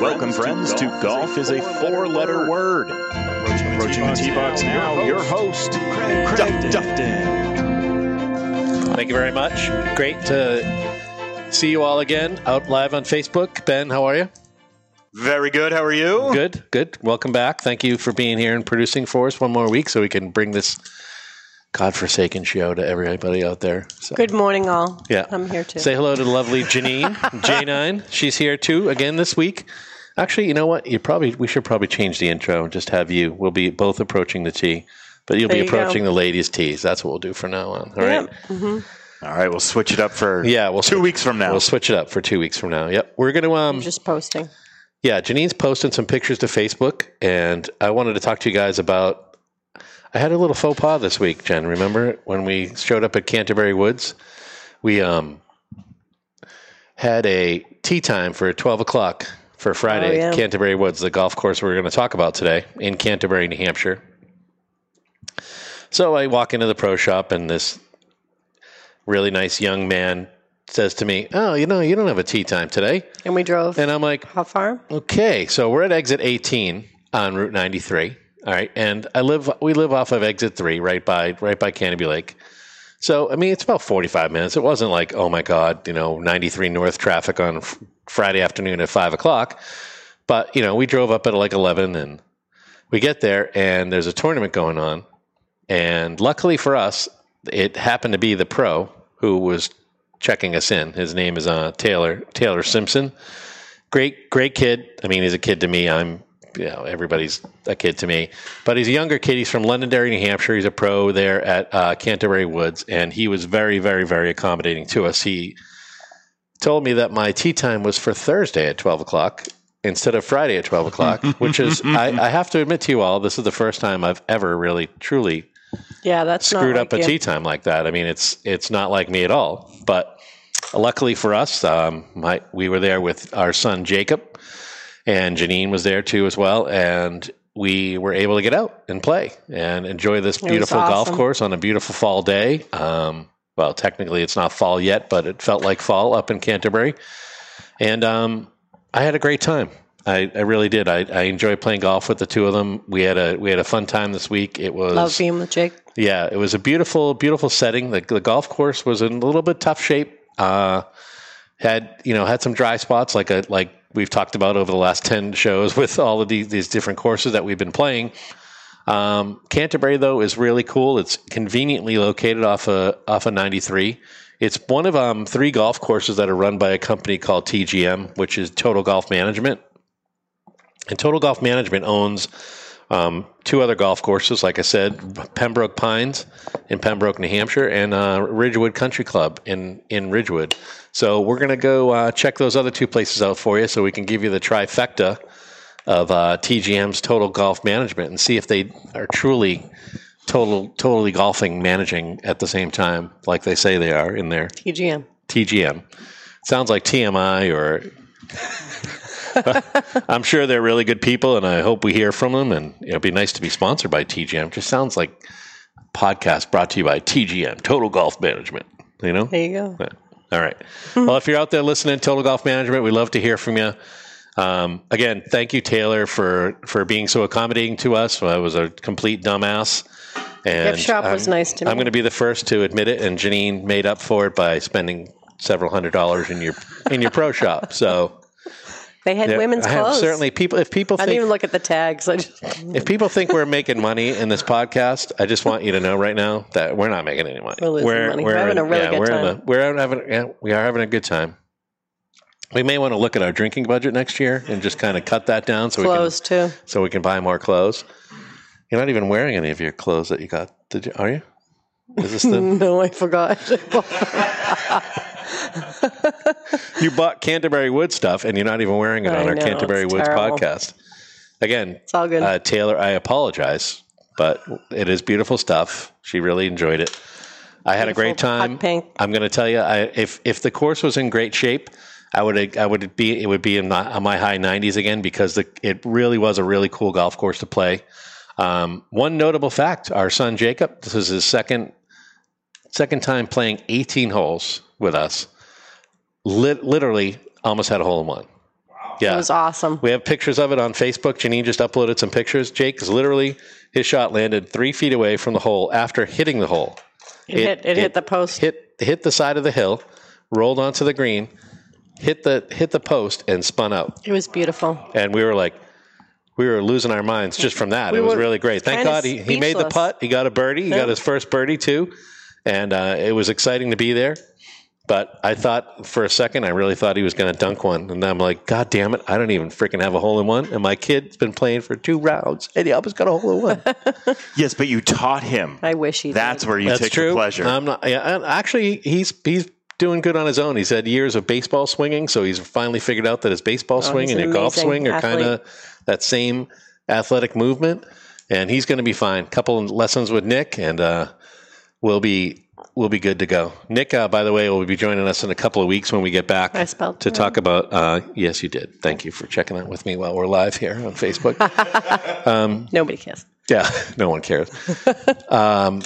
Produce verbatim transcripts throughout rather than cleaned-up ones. Welcome, friends, to Golf is a four-letter word. Approaching the tee box now, your host, Craig Dufton. Thank you very much. Great to see you all again out live on Facebook. Ben, how are you? Very good. How are you? Good, good. Welcome back. Thank you for being here and producing for us one more week so we can bring this godforsaken show to everybody out there. So. Good morning, all. Yeah, I'm here too. Say hello to the lovely Janine, J nine. She's here too again this week. Actually, you know what? You probably we should probably change the intro and just have you. We'll be both approaching the tee, but you'll there be you approaching go. the ladies' tees. That's what we'll do from now on. All yep. right. Mm-hmm. All right. We'll switch it up for yeah. We'll two switch, weeks from now. We'll switch it up for two weeks from now. Yep. We're gonna um I'm just posting. Yeah, Janine's posting some pictures to Facebook, and I wanted to talk to you guys about. I had a little faux pas this week, Jen. Remember when we showed up at Canterbury Woods? We um, had a tea time for twelve o'clock for Friday. Oh, yeah. Canterbury Woods, the golf course we're going to talk about today in Canterbury, New Hampshire. So I walk into the pro shop, and this really nice young man says to me, oh, you know, you don't have a tea time today. And we drove. And I'm like, how far? Okay, so we're at exit eighteen on Route ninety-three. All right, and I live. We live off of exit three, right by right by Canterbury Lake. So I mean, it's about forty-five minutes. It wasn't like, oh my God, you know, ninety-three North traffic on f- Friday afternoon at five o'clock. But you know, we drove up at like eleven, and we get there, and there's a tournament going on. And luckily for us, it happened to be the pro who was checking us in. His name is uh, Taylor Taylor Simpson. Great, great kid. I mean, he's a kid to me. I'm. You know, everybody's a kid to me, but he's a younger kid. He's from Londonderry, New Hampshire. He's a pro there at uh, Canterbury Woods, and he was very, very, very accommodating to us. He told me that my tea time was for Thursday at twelve o'clock instead of Friday at twelve o'clock, which is, I, I have to admit to you all, this is the first time I've ever really, truly yeah, that's screwed up a tea time like that. I mean, it's it's not like me at all, but luckily for us, um, my, we were there with our son, Jacob. And Janine was there, too, as well. And we were able to get out and play and enjoy this beautiful awesome. golf course on a beautiful fall day. Um, well, technically, it's not fall yet, but it felt like fall up in Canterbury. And um, I had a great time. I, I really did. I, I enjoyed playing golf with the two of them. We had a we had a fun time this week. It was love being with Jake. Yeah, it was a beautiful, beautiful setting. The, the golf course was in a little bit tough shape. Uh, had you know had some dry spots like a like. We've talked about over the last ten shows with all of these, these different courses that we've been playing. Um, Canterbury, though, is really cool. It's conveniently located off of, off of ninety-three. It's one of um, three golf courses that are run by a company called T G M, which is Total Golf Management. And Total Golf Management owns um, two other golf courses, like I said, Pembroke Pines in Pembroke, New Hampshire, and uh, Ridgewood Country Club in, in Ridgewood. So we're going to go uh, check those other two places out for you so we can give you the trifecta of uh, T G M's Total Golf Management and see if they are truly total, totally golfing managing at the same time like they say they are in their T G M. T G M. Sounds like T M I or... I'm sure they're really good people and I hope we hear from them and it'll be nice to be sponsored by T G M. It just sounds like a podcast brought to you by T G M, Total Golf Management. You know? There you go. Yeah. All right. Well, if you're out there listening, Total Golf Management, we'd love to hear from you. Um, again, thank you, Taylor, for, for being so accommodating to us. I was a complete dumbass. And gift shop I'm, was nice to me. I'm going to be the first to admit it, and Janine made up for it by spending several hundred dollars in your in your pro shop. So they had women's I clothes. Certainly, people. If people, think, I didn't even look at the tags. I just, if people think we're making money in this podcast, I just want you to know right now that we're not making any money. We're losing we're, money. We're, we're having a really yeah, good we're time. A, we're having, yeah, we are having a good time. We may want to look at our drinking budget next year and just kind of cut that down so clothes we can, too. So we can buy more clothes. You're not even wearing any of your clothes that you got. Did you? Are you? Is this the? No, I forgot. You bought Canterbury Woods stuff, and you're not even wearing it on I our know, Canterbury Woods terrible. podcast. Again, it's all good. Uh, Taylor, I apologize, but it is beautiful stuff. She really enjoyed it. I beautiful, had a great time. Hot pink. I'm going to tell you, I, if if the course was in great shape, I would I would be it would be in my, my high nineties again because the, it really was a really cool golf course to play. Um, one notable fact: our son Jacob. This is his second second time playing eighteen holes with us. Literally almost had a hole in one. Wow. Yeah. It was awesome. We have pictures of it on Facebook. Janine just uploaded some pictures. Jake is literally, his shot landed three feet away from the hole after hitting the hole. It, it, hit, it, it hit the post. Hit hit the side of the hill, rolled onto the green, hit the hit the post, and spun out. It was beautiful. And we were like, we were losing our minds just from that. We it was really great. Thank God he, he made the putt. He got a birdie. He yeah. got his first birdie, too. And uh, it was exciting to be there. But I thought for a second, I really thought he was going to dunk one. And I'm like, God damn it, I don't even freaking have a hole-in-one. And my kid's been playing for two rounds, and he almost got a hole-in-one. Yes, but you taught him. I wish he did. That's where you That's take true. the pleasure. I'm not, yeah, actually, he's he's doing good on his own. He's had years of baseball swinging, so he's finally figured out that his baseball oh, swing and your golf swing are kind of that same athletic movement. And he's going to be fine. Couple of lessons with Nick, and uh, we'll be... We'll be good to go. Nick, uh, by the way, will be joining us in a couple of weeks when we get back I spelled to right. talk about. Uh, yes, you did. Thank you for checking out with me while we're live here on Facebook. um, Nobody cares. Yeah, no one cares. um,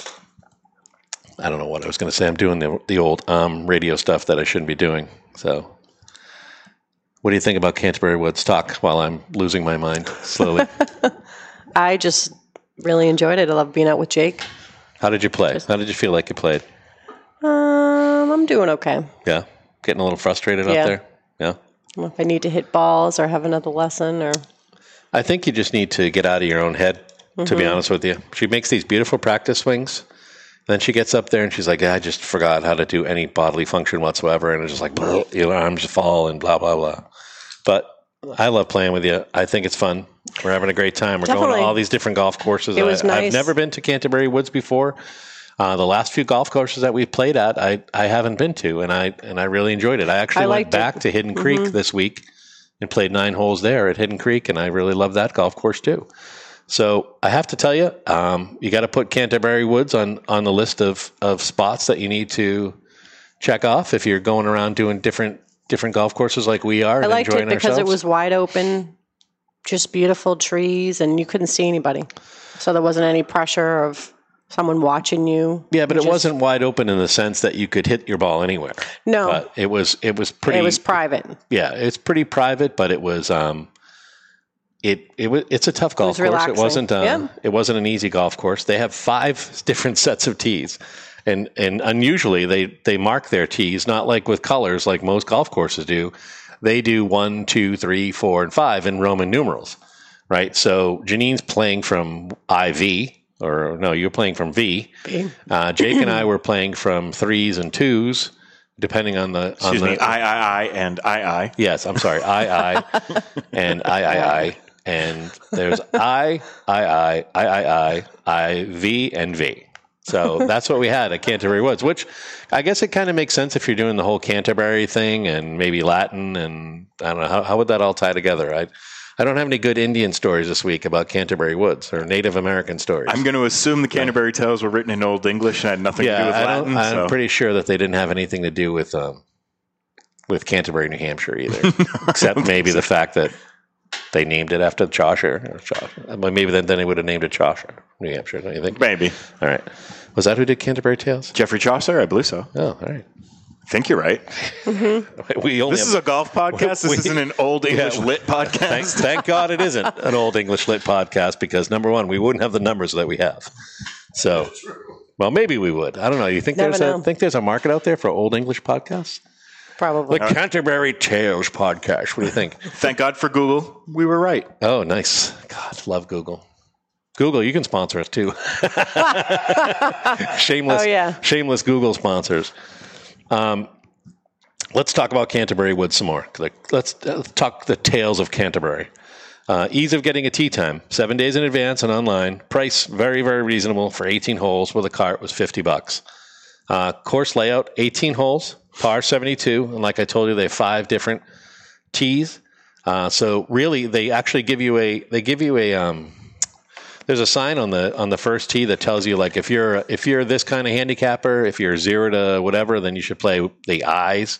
I don't know what I was going to say. I'm doing the, the old um, radio stuff that I shouldn't be doing. So what do you think about Canterbury Woods talk while I'm losing my mind slowly? I just really enjoyed it. I love being out with Jake. How did you play? How did you feel like you played? Um, I'm doing okay. Yeah? Getting a little frustrated yeah. out there? Yeah? I don't know if I need to hit balls or have another lesson or... I think you just need to get out of your own head, mm-hmm. to be honest with you. She makes these beautiful practice swings. Then she gets up there and she's like, I just forgot how to do any bodily function whatsoever. And it's just like, your arms fall and blah, blah, blah. But I love playing with you. I think it's fun. We're having a great time. We're Definitely. going to all these different golf courses. It was I, nice. I've never been to Canterbury Woods before. Uh, the last few golf courses that we've played at, I, I haven't been to, and I and I really enjoyed it. I actually I went back it. to Hidden mm-hmm. Creek this week and played nine holes there at Hidden Creek, and I really love that golf course too. So I have to tell you, um, you got to put Canterbury Woods on, on the list of, of spots that you need to check off if you're going around doing different different golf courses like we are. I and liked enjoying it because ourselves. It was wide open. Just beautiful trees, and you couldn't see anybody. So there wasn't any pressure of someone watching you. Yeah, but you it just, wasn't wide open in the sense that you could hit your ball anywhere. No. But it was it was pretty... It was private. Yeah, it's pretty private, but it was... Um, it it was It's a tough golf it course. Relaxing. It wasn't um, yeah. It wasn't an easy golf course. They have five different sets of tees, and and unusually they, they mark their tees, not like with colors like most golf courses do. They do one, two, three, four, and five in Roman numerals, right? So Janine's playing from I V, or no, you're playing from V. Uh, Jake and I were playing from threes and twos, depending on the... Excuse on the, me, I, I, I, and I, I. Yes, I'm sorry, I, I, and I, I, I. And there's I, I, I, I, I, I, I, V, and V. So that's what we had at Canterbury Woods, which I guess it kind of makes sense if you're doing the whole Canterbury thing and maybe Latin and I don't know, how, how would that all tie together? I I don't have any good Indian stories this week about Canterbury Woods or Native American stories. I'm going to assume the Canterbury yeah. Tales were written in Old English and had nothing yeah, to do with I Latin. I'm so. pretty sure that they didn't have anything to do with, um, with Canterbury, New Hampshire either, except maybe the fact that they named it after Chaucer. Or maybe then, then they would have named it Chaucer, New Hampshire, don't you think? Maybe. All right. Was that who did Canterbury Tales? Geoffrey Chaucer, I believe so. Oh, all right. I think you're right. Mm-hmm. we only this have, is a golf podcast. We, this isn't an Old English yeah, lit podcast. Thank, thank God it isn't an Old English lit podcast because, number one, we wouldn't have the numbers that we have. So, well, maybe we would. I don't know. You think Never there's know. a think there's a market out there for Old English podcasts? Probably. The Canterbury Tales podcast. What do you think? Thank God for Google. We were right. Oh, nice. God, love Google. Google, you can sponsor us too. shameless, oh, yeah. shameless Google sponsors. Um, let's talk about Canterbury Woods some more. Let's, let's talk the tales of Canterbury. Uh, ease of getting a tee time, seven days in advance and online. Price very, very reasonable for eighteen holes with a cart was fifty bucks. Uh, course layout, eighteen holes, par seventy-two. And like I told you, they have five different tees. Uh, so really, they actually give you a, they give you a, um, there's a sign on the on the first tee that tells you like if you're if you're this kind of handicapper, if you're zero to whatever, then you should play the I's,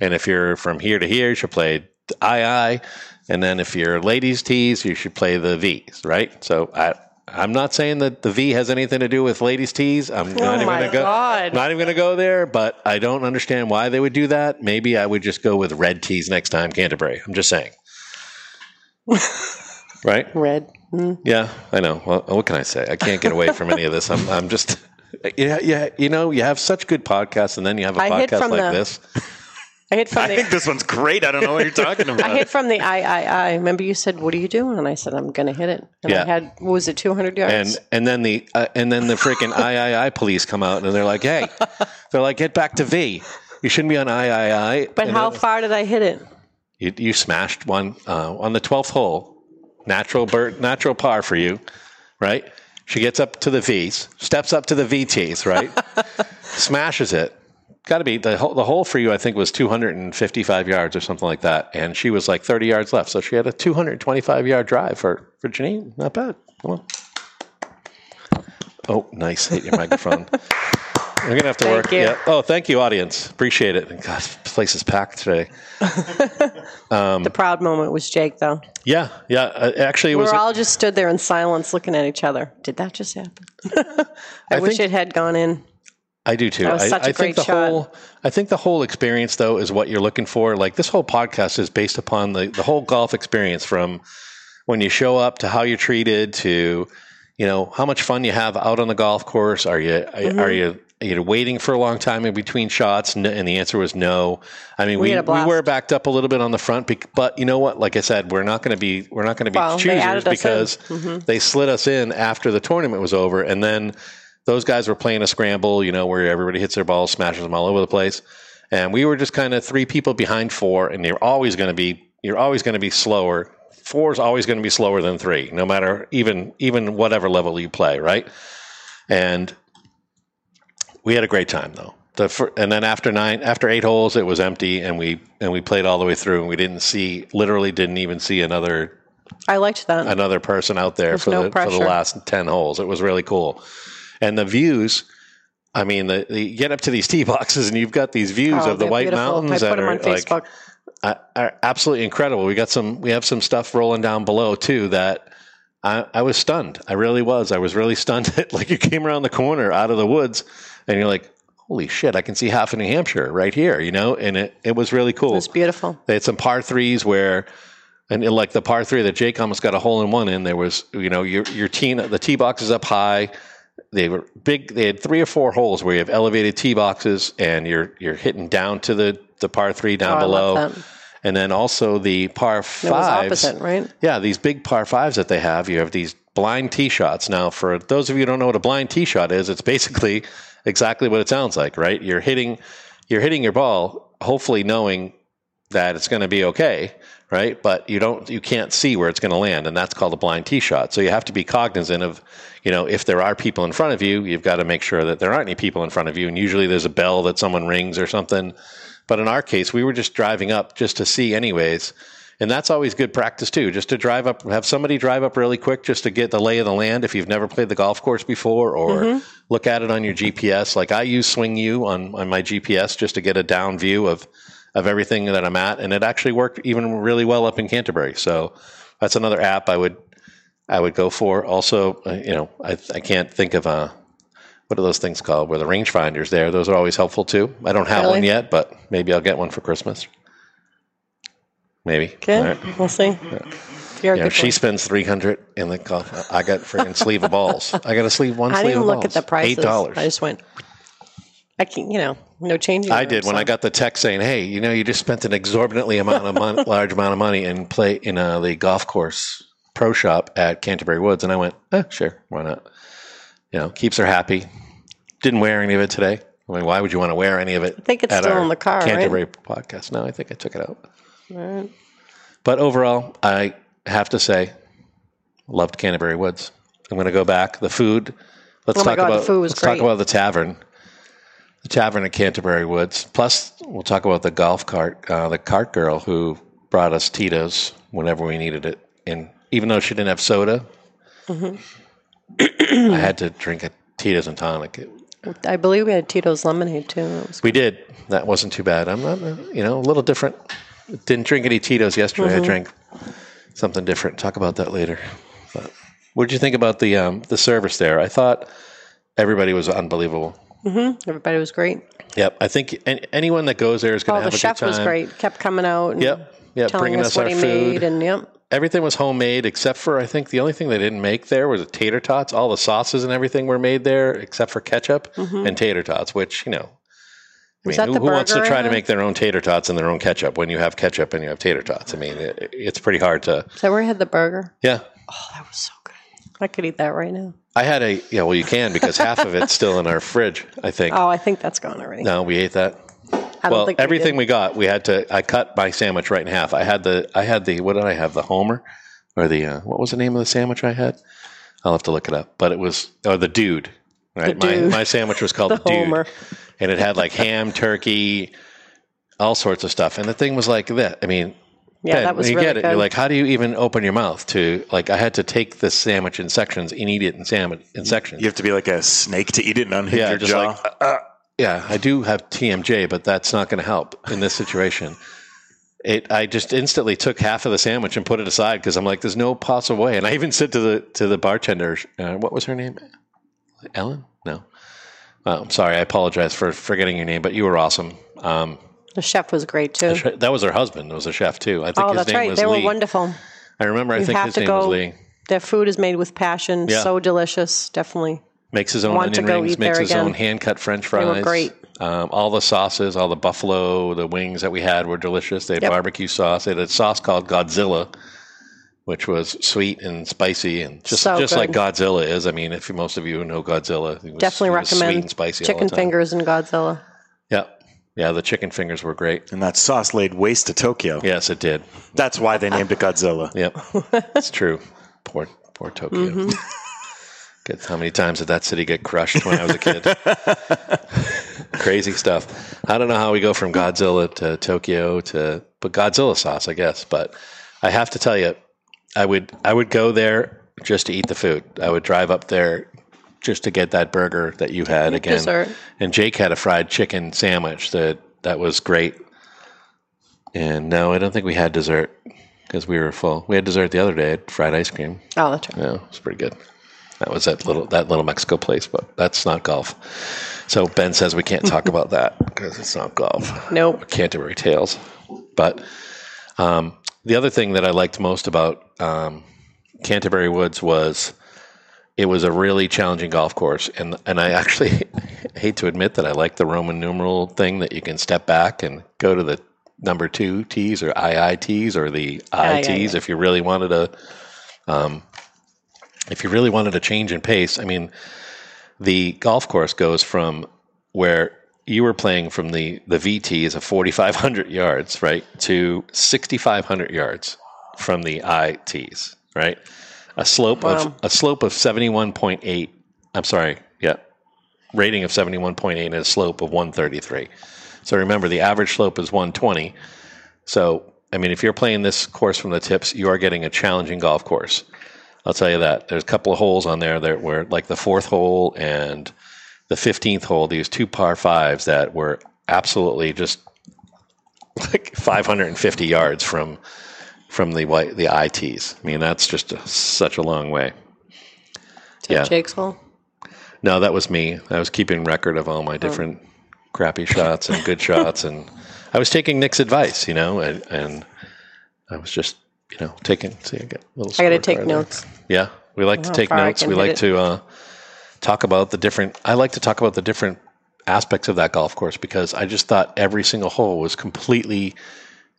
and if you're from here to here, you should play the I I, and then if you're ladies tees, you should play the V's, right? So I I'm not saying that the V has anything to do with ladies tees. I'm not oh even gonna go God. not even gonna go there, but I don't understand why they would do that. Maybe I would just go with red tees next time, Canterbury. I'm just saying. Right? Red. Mm. Yeah, I know. Well, what can I say? I can't get away from any of this. I'm, I'm just, yeah, yeah. You know, you have such good podcasts, and then you have a I podcast like the, this. I hit from. I the, think this one's great. I don't know what you're talking about. I hit from the I, I, I. Remember, you said, "What are you doing?" And I said, "I'm going to hit it." And yeah. I had what was it, two hundred yards? And and then the uh, and then the freaking I, I, I police come out, and they're like, "Hey," they're like, "Get back to V. You shouldn't be on I, I, I." But and how far did I hit it? You, you smashed one uh, on the twelfth hole. Natural bird, natural par for you, right? She gets up to the V's, steps up to the V T's, right? Smashes it. Got to be the whole, the hole for you. I think was two hundred fifty-five yards or something like that, and she was like thirty yards left, so she had a two hundred twenty-five yard drive for for Janine. Not bad. Come on. Oh, nice! Hit your microphone. We're gonna have to thank work. You. Yeah. Oh, thank you, audience. Appreciate it. And God, the place is packed today. Um, the proud moment was Jake, though. Yeah, yeah. Uh, actually, it we was were all a- just stood there in silence, looking at each other. Did that just happen? I, I wish it had gone in. I do too. That was such I, a I great think the shot. whole. I think the whole experience, though, is what you're looking for. Like this whole podcast is based upon the the whole golf experience, from when you show up to how you're treated to, you know, how much fun you have out on the golf course. Are you mm-hmm. are you You know, waiting for a long time in between shots, and the answer was no. I mean, we we, we were backed up a little bit on the front, but you know what? Like I said, we're not going to be we're not going to be well, choosers because mm-hmm. they slid us in after the tournament was over, and then those guys were playing a scramble, you know, where everybody hits their balls, smashes them all over the place, and we were just kind of three people behind four, and you're always going to be you're always going to be slower. Four is always going to be slower than three, no matter even even whatever level you play, right? And we had a great time though. The fir- and then after nine, after eight holes, it was empty, and we and we played all the way through, and we didn't see, literally didn't even see another. I liked that another person out there for, no the, for the last ten holes. It was really cool, and the views. I mean, the, the you get up to these tee boxes, and you've got these views oh, of the White beautiful. Mountains that are like uh, are absolutely incredible. We got some, we have some stuff rolling down below too that. I, I was stunned. I really was. I was really stunned. Like you came around the corner out of the woods and you're like, holy shit, I can see half of New Hampshire right here, you know? And it, it was really cool. It was beautiful. They had some par threes where, and it, like the par three that Jake almost got a hole in one in, there was, you know, your, your tee, the tee box is up high. They were big. They had three or four holes where you have elevated tee boxes and you're, you're hitting down to the, the par three down oh, below. I love that. And then also the par fives. That was opposite, right? Yeah, these big par fives that they have. You have these blind tee shots. Now, for those of you who don't know what a blind tee shot is, it's basically exactly what it sounds like, right? You're hitting, you're hitting your ball, hopefully knowing that it's going to be okay, right? But you don't, you can't see where it's going to land, and that's called a blind tee shot. So you have to be cognizant of, you know, if there are people in front of you, you've got to make sure that there aren't any people in front of you. And usually there's a bell that someone rings or something. But in our case, we were just driving up just to see anyways. And that's always good practice too, just to drive up, have somebody drive up really quick just to get the lay of the land if you've never played the golf course before or mm-hmm. look at it on your G P S. Like I use SwingU on, on my G P S just to get a down view of, of everything that I'm at. And it actually worked even really well up in Canterbury. So that's another app I would I would go for. Also, you know, I, I can't think of a... What are those things called? Where the rangefinders there? Those are always helpful too. I don't have really? one yet, but maybe I'll get one for Christmas. Maybe. Okay, right. We'll see. Yeah. You know, she spends three hundred in the golf. I got freaking sleeve of balls. I got a sleeve one I sleeve of balls. I didn't look at the prices. Eight dollars. I just went. I can't. You know, no change. I did when so. I got the text saying, "Hey, you know, you just spent an exorbitantly amount of mon- large amount of money and play in uh, the golf course pro shop at Canterbury Woods," and I went, eh, "Sure, why not." You know, keeps her happy. Didn't wear any of it today. I mean, why would you want to wear any of it? I think it's at still in the car, Canterbury right? podcast. No, I think I took it out. Right. But overall, I have to say, loved Canterbury Woods. I'm going to go back. The food. Let's, oh talk, God, about, the food was let's great. talk about the tavern. The tavern at Canterbury Woods. Plus, we'll talk about the golf cart, uh, the cart girl who brought us Tito's whenever we needed it. And even though she didn't have soda, mm-hmm. I had to drink a Tito's and tonic. I believe we had Tito's lemonade too. That was we good. did. That wasn't too bad. I'm not, you know, a little different. Didn't drink any Tito's yesterday. Mm-hmm. I drank something different. Talk about that later. But what did you think about the um, the service there? I thought everybody was unbelievable. Mm-hmm. Everybody was great. Yep. I think any, anyone that goes there is going to oh, have the a good time. The chef was great. Kept coming out. And yep. Yep. Telling Bringing us, us what our he food. made and yep. everything was homemade except for, I think the only thing they didn't make there was the tater tots. All the sauces and everything were made there except for ketchup mm-hmm. and tater tots, which, you know, I mean, who, who wants to try to make their own tater tots and their own ketchup when you have ketchup and you have tater tots? I mean, it, it's pretty hard to. Is that where you had the burger? Yeah. Oh, that was so good. I could eat that right now. I had a, yeah, well, you can because half of it's still in our fridge, I think. Oh, I think that's gone already. No, we ate that. I well, don't think everything we, we got, we had to, I cut my sandwich right in half. I had the, I had the, what did I have? The Homer or the, uh, what was the name of the sandwich I had? I'll have to look it up, but it was, or the Dude, right? The dude. My, my sandwich was called the, the Dude. Homer. And it had like ham, turkey, all sorts of stuff. And the thing was like that. I mean, yeah, man, that was when you really get it, good. You're like, how do you even open your mouth to, like, I had to take this sandwich in sections and eat it in sandwich in sections. You have to be like a snake to eat it and unhinge yeah, your just jaw. Like, uh, uh. Yeah, I do have T M J, but that's not going to help in this situation. It, I just instantly took half of the sandwich and put it aside because I'm like, there's no possible way. And I even said to the to the bartender, uh, what was her name? Ellen? No. Oh, I'm sorry. I apologize for forgetting your name, but you were awesome. Um, the chef was great, too. That was her husband. It was a chef, too. I think oh, his that's name right. was They Lee. Were wonderful. I remember. You I think his name go. was Lee. Their food is made with passion. Yeah. So delicious. Definitely. Makes his own onion rings. Makes his again. own hand-cut French fries. They were great. Um, all the sauces, all the buffalo, the wings that we had were delicious. They had yep. barbecue sauce. They had a sauce called Godzilla, which was sweet and spicy and just so just good. like Godzilla is. I mean, if most of you know Godzilla, it was, definitely it was recommend sweet and spicy chicken all the time. Fingers and Godzilla. Yeah, yeah, the chicken fingers were great, and that sauce laid waste to Tokyo. Yes, it did. That's why they named it Godzilla. Yep, it's true. Poor, poor Tokyo. Mm-hmm. How many times did that city get crushed when I was a kid? Crazy stuff. I don't know how we go from Godzilla to Tokyo to, but Godzilla sauce, I guess. But I have to tell you. I would I would go there just to eat the food. I would drive up there just to get that burger that you had Your again. Dessert. And Jake had a fried chicken sandwich that, that was great. And no, I don't think we had dessert because we were full. We had dessert the other day at fried ice cream. Oh, that's right. Yeah, it was pretty good. That was that little that little Mexico place, but that's not golf. So Ben says we can't talk about that because it's not golf. Nope. Canterbury Tales. But um, the other thing that I liked most about Um, Canterbury Woods was it was a really challenging golf course, and and I actually hate to admit that I like the Roman numeral thing that you can step back and go to the number two tees or two tees or the I tees if you really wanted to um, if you really wanted a change in pace. I mean, the golf course goes from where you were playing from the the V Ts of forty-five hundred yards right to sixty-five hundred yards from the I Ts, right? A slope wow. of a slope of seventy-one point eight. I'm sorry, yeah. Rating of seventy-one point eight and a slope of one thirty-three. So remember, the average slope is one twenty. So, I mean, if you're playing this course from the tips, you are getting a challenging golf course. I'll tell you that. There's a couple of holes on there that were like the fourth hole and the fifteenth hole. These two par fives that were absolutely just like five hundred fifty yards from... From the white, the I Ts. I mean, that's just a, such a long way. Is that yeah. Jake's hole? No, that was me. I was keeping record of all my different oh. crappy shots and good shots, and I was taking Nick's advice, you know, and, and I was just, you know, taking. See, I got a little. I got to take there. notes. Yeah, we like to take notes. We like it. to uh, talk about the different. I like to talk about the different aspects of that golf course because I just thought every single hole was completely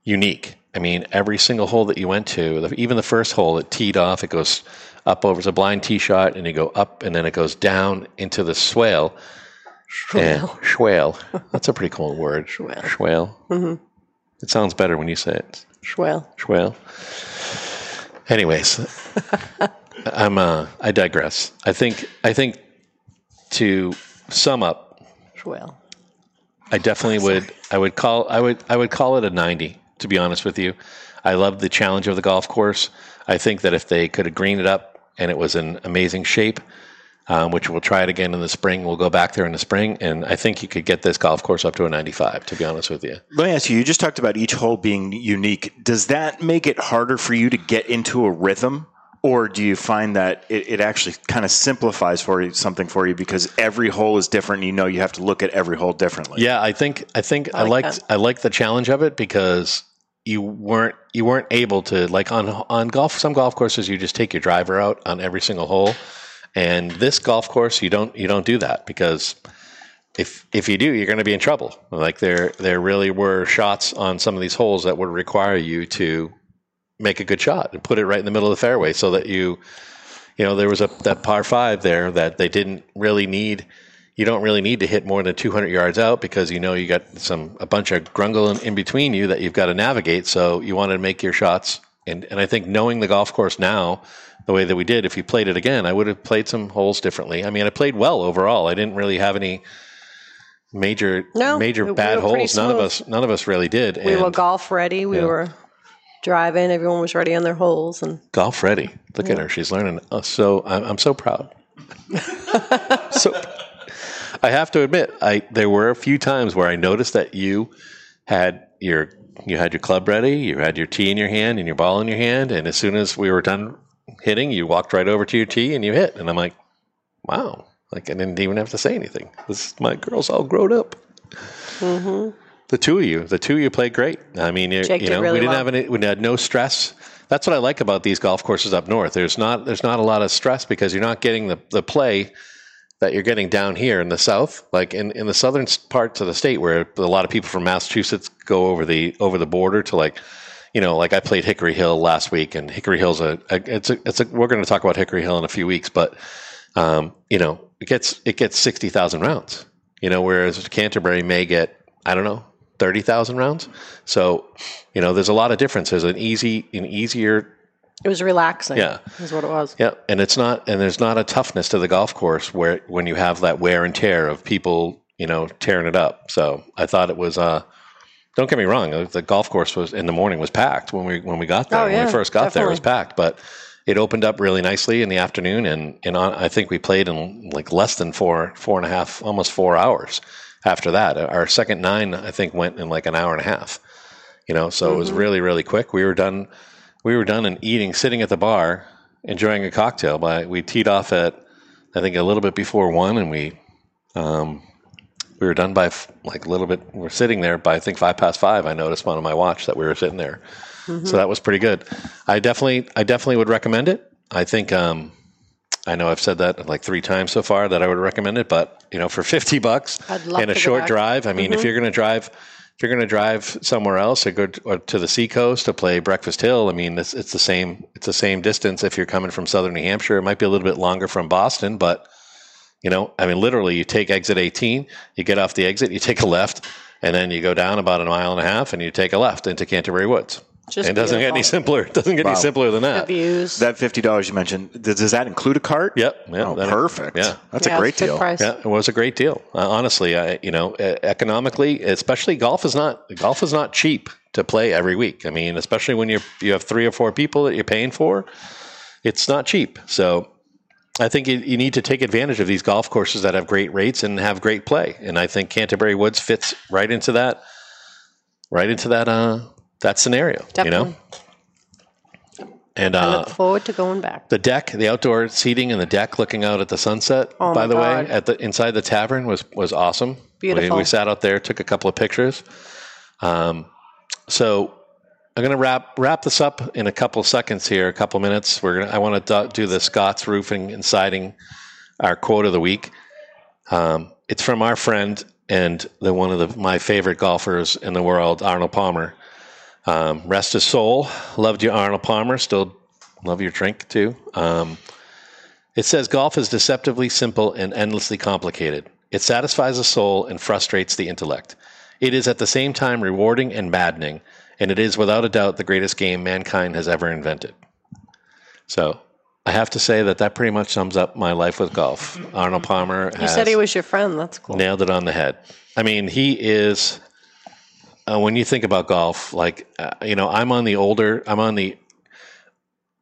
unique. I mean, every single hole that you went to, even the first hole, it teed off. It goes up over. It's a blind tee shot, and you go up, and then it goes down into the swale. Swale. Swale. That's a pretty cool word. Swale. Swale. Mm-hmm. It sounds better when you say it. Swale. Swale. Anyways, I'm. Uh, I digress. I think. I think. To sum up. Swale. I definitely would. I would call. I would. I would call it a ninety. To be honest with you, I love the challenge of the golf course. I think that if they could have greened it up and it was in amazing shape, um, which we'll try it again in the spring, we'll go back there in the spring, and I think you could get this golf course up to a ninety-five, to be honest with you. Let me ask you, you just talked about each hole being unique. Does that make it harder for you to get into a rhythm? Or do you find that it, it actually kind of simplifies for you something for you because every hole is different and you know you have to look at every hole differently? Yeah, I think I think I, I like liked that. I like the challenge of it because you weren't you weren't able to, like on on golf, some golf courses you just take your driver out on every single hole, and this golf course you don't you don't do that, because if if you do, you're going to be in trouble. Like there there really were shots on some of these holes that would require you to make a good shot and put it right in the middle of the fairway, so that you you know there was a that par five there that they didn't really need. You don't really need to hit more than two hundred yards out, because you know you got some a bunch of grungle in, in between you that you've got to navigate. So you want to make your shots. And, and I think knowing the golf course now the way that we did, if you played it again, I would have played some holes differently. I mean, I played well overall. I didn't really have any major no, major bad we holes. None of us none of us really did. We and, were golf ready. We yeah. were driving. Everyone was ready on their holes and golf ready. Look yeah. at her. She's learning. Oh, so I'm, I'm so proud. so. I have to admit, I there were a few times where I noticed that you had your you had your club ready, you had your tee in your hand and your ball in your hand, and as soon as we were done hitting, you walked right over to your tee and you hit. And I'm like, wow, like I didn't even have to say anything. This my girl's all grown up. Mm-hmm. The two of you, the two of you played great. I mean, you, you know, really we didn't well. have any, we had no stress. That's what I like about these golf courses up north. There's not there's not a lot of stress, because you're not getting the the play that you're getting down here in the South, like in, in the southern parts of the state, where a lot of people from Massachusetts go over the over the border to, like, you know, like I played Hickory Hill last week, and Hickory Hill's a, a it's a it's a we're going to talk about Hickory Hill in a few weeks, but um, you know, it gets it gets sixty thousand rounds, you know, whereas Canterbury may get, I don't know, thirty thousand rounds. So, you know, there's a lot of difference. There's an easy an easier. It was relaxing. Yeah, is what it was. Yeah, and it's not, and there's not a toughness to the golf course where when you have that wear and tear of people, you know, tearing it up. So I thought it was. Uh, don't get me wrong, the golf course was in the morning was packed when we when we got there. Oh, yeah, when we first got definitely. there, it was packed, but it opened up really nicely in the afternoon, and and on, I think we played in like less than four four and a half, almost four hours. After that, our second nine I think went in like an hour and a half. You know, so mm-hmm. it was really really quick. We were done. We were done and eating, sitting at the bar, enjoying a cocktail. By we teed off at, I think, a little bit before one, and we, um, we were done by f- like a little bit. We're sitting there by I think five past five. I noticed on my watch that we were sitting there, mm-hmm. so that was pretty good. I definitely, I definitely would recommend it. I think, um, I know I've said that like three times so far that I would recommend it, but you know, for fifty bucks and a short drive. I mean, mm-hmm. if you're going to drive. If you're going to drive somewhere else or go to, or to the seacoast to play Breakfast Hill, I mean, it's, it's the same. It's the same distance if you're coming from southern New Hampshire. It might be a little bit longer from Boston, but you know, I mean, literally, you take exit eighteen, you get off the exit, you take a left, and then you go down about a mile and a half, and you take a left into Canterbury Woods. Just and it doesn't get any simpler. It doesn't get wow. any simpler than that. The views. That fifty dollars you mentioned, does, does that include a cart? Yep. Yeah, oh, perfect. Yeah. That's yeah, a great deal. Price. Yeah, it was a great deal. Uh, honestly, I, you know, economically, especially golf is not golf is not cheap to play every week. I mean, especially when you you have three or four people that you're paying for, it's not cheap. So I think you, you need to take advantage of these golf courses that have great rates and have great play. And I think Canterbury Woods fits right into that. Right into that. Uh, That scenario, definitely. You know, and uh, I look forward to going back. The deck, the outdoor seating, and the deck looking out at the sunset. Oh by the God. way, at the inside the tavern was was awesome. Beautiful. We, we sat out there, took a couple of pictures. Um, so I'm gonna wrap wrap this up in a couple seconds here, a couple minutes. We're gonna. I want to do the Scott's Roofing and Siding, our quote of the week. Um, it's from our friend and the one of the, my favorite golfers in the world, Arnold Palmer. Um, rest his soul. Loved you, Arnold Palmer. Still love your drink, too. Um, it says, golf is deceptively simple and endlessly complicated. It satisfies the soul and frustrates the intellect. It is at the same time rewarding and maddening, and it is without a doubt the greatest game mankind has ever invented. So I have to say that that pretty much sums up my life with golf. Arnold Palmer has... You said he was your friend. That's cool. Nailed it on the head. I mean, he is... Uh, when you think about golf, like, uh, you know, I'm on the older, I'm on the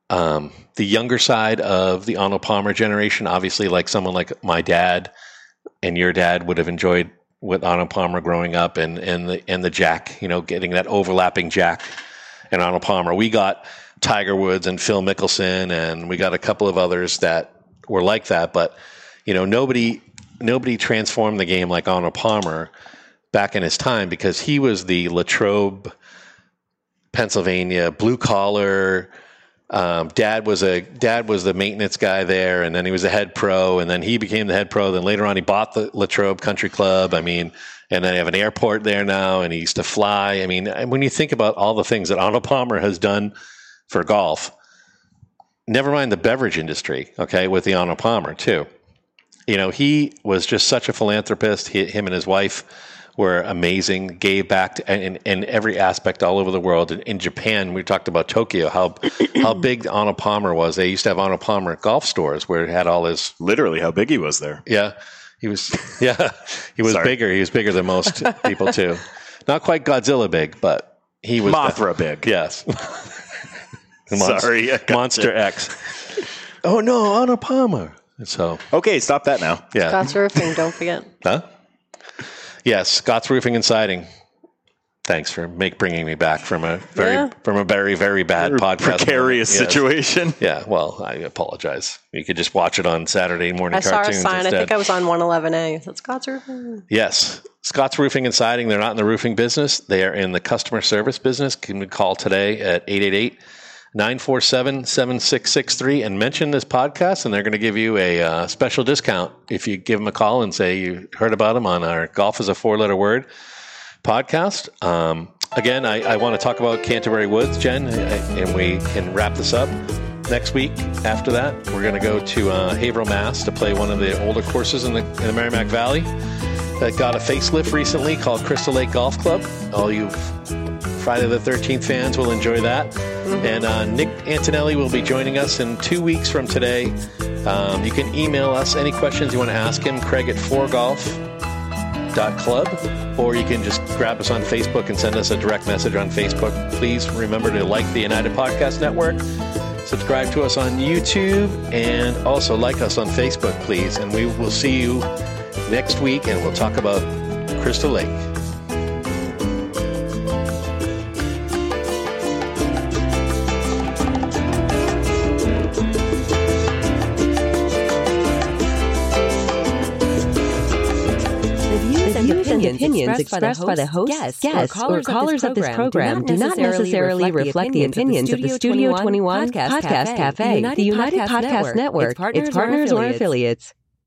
um, the younger side of the Arnold Palmer generation. Obviously, like someone like my dad and your dad would have enjoyed with Arnold Palmer growing up and, and, the, and the Jack, you know, getting that overlapping Jack and Arnold Palmer. We got Tiger Woods and Phil Mickelson, and we got a couple of others that were like that. But, you know, nobody nobody transformed the game like Arnold Palmer back in his time, because he was the Latrobe Pennsylvania, blue collar. Um, dad was a dad was the maintenance guy there, and then he was a head pro, and then he became the head pro. Then later on, he bought the Latrobe Country Club. I mean, and then they have an airport there now, and he used to fly. I mean, when you think about all the things that Arnold Palmer has done for golf, never mind the beverage industry, okay, with the Arnold Palmer too. You know, he was just such a philanthropist. He, him and his wife were amazing, gave back to, in, in every aspect all over the world. In, in Japan, we talked about Tokyo, how how big Arnold Palmer was. They used to have Arnold Palmer golf stores where it had all his... Literally how big he was there. Yeah, he was Yeah, he was Sorry. bigger. He was bigger than most people, too. Not quite Godzilla big, but he was... Mothra the, big. Yes. Monster, Sorry. Monster you. X. Oh, no, Arnold Palmer. So okay, stop that now. Yeah. Scott's Roofing, don't forget. Huh? Yes, Scott's Roofing and Siding. Thanks for make bringing me back from a very yeah. from a very very bad podcast precarious yes. situation. Yeah, well, I apologize. You could just watch it on Saturday morning. I cartoons saw a sign. Instead. I think I was on one eleven A. Is that Scott's Roofing? Yes, Scott's Roofing and Siding. They're not in the roofing business. They are in the customer service business. Can we call today at eight eight eight nine four seven, seven six six three and mention this podcast, and they're going to give you a uh, special discount if you give them a call and say you heard about them on our Golf is a Four-Letter Word podcast. Um, again, I, I want to talk about Canterbury Woods, Jen, and we can wrap this up. Next week, after that, we're going to go to uh, Haverhill, Mass to play one of the older courses in the, in the Merrimack Valley that got a facelift recently called Crystal Lake Golf Club. All you Friday the thirteenth fans will enjoy that. Mm-hmm. And uh, Nick Antonelli will be joining us in two weeks from today. Um, you can email us any questions you want to ask him, Craig at foregolf dot club, or you can just grab us on Facebook and send us a direct message on Facebook. Please remember to like the United Podcast Network, subscribe to us on YouTube, and also like us on Facebook, please. And we will see you next week, and we'll talk about Crystal Lake. Opinions expressed by the hosts, guests, guests or callers, or callers of, this of this program do not necessarily reflect the opinions of the Studio twenty-one Podcast Cafe, the United Podcast Network, its partners or affiliates.